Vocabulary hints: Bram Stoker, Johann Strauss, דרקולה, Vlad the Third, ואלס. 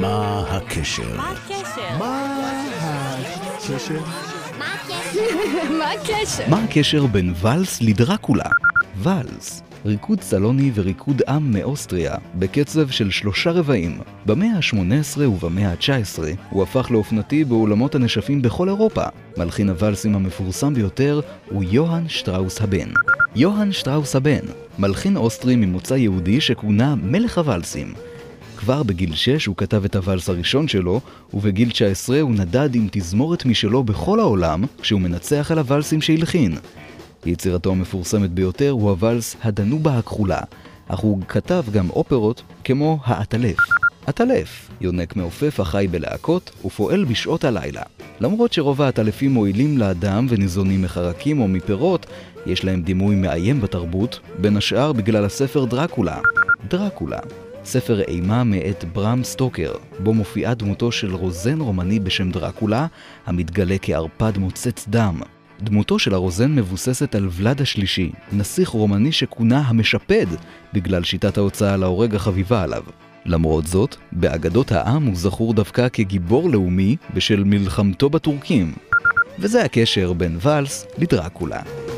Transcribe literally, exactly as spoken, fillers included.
מה הקשר? מה הקשר? מה הקשר? מה הקשר בין ואלס לדרקולה? ואלס, ריקוד סלוני וריקוד עם מאוסטריה, בקצב של שלושה רבעים. במאה ה-שמונה עשרה ובמאה ה-תשע עשרה הוא הפך לאופנתי בעולמות הנשפים בכל אירופה. מלחין הוואלסים המפורסם ביותר הוא יוהאן שטראוס הבן. יוהאן שטראוס הבן, מלחין אוסטרי ממוצא יהודי שכונה מלך הוואלסים. כבר בגיל שש הוא כתב את הוואלס הראשון שלו, ובגיל תשע עשרה הוא נדד עם תזמורת משלו בכל העולם, כשהוא מנצח על הוואלסים שהלחין. יצירתו המפורסמת ביותר הוא הוואלס הדנובה הכחולה, אך הוא כתב גם אופרות כמו האטלף. אטלף, יונק מעופף החי בלהקות ופועל בשעות הלילה. למרות שרוב האטלפים מועילים לאדם וניזונים מחרקים או מפירות, יש להם דימוי מאיים בתרבות, בין השאר בגלל הספר דרקולה. דרקולה, ספר אימה מאת ברם סטוקר, בו מופיעה דמותו של רוזן רומני בשם דרקולה, המתגלה כערפד מוצץ דם. דמותו של הרוזן מבוססת על ולד השלישי, נסיך רומני שכונה המשפד בגלל שיטת ההוצאה להורג החביבה עליו. למרות זאת, באגדות העם הוא זכור דווקא כגיבור לאומי בשל מלחמתו בטורקים. וזה הקשר בין ואלס לדרקולה.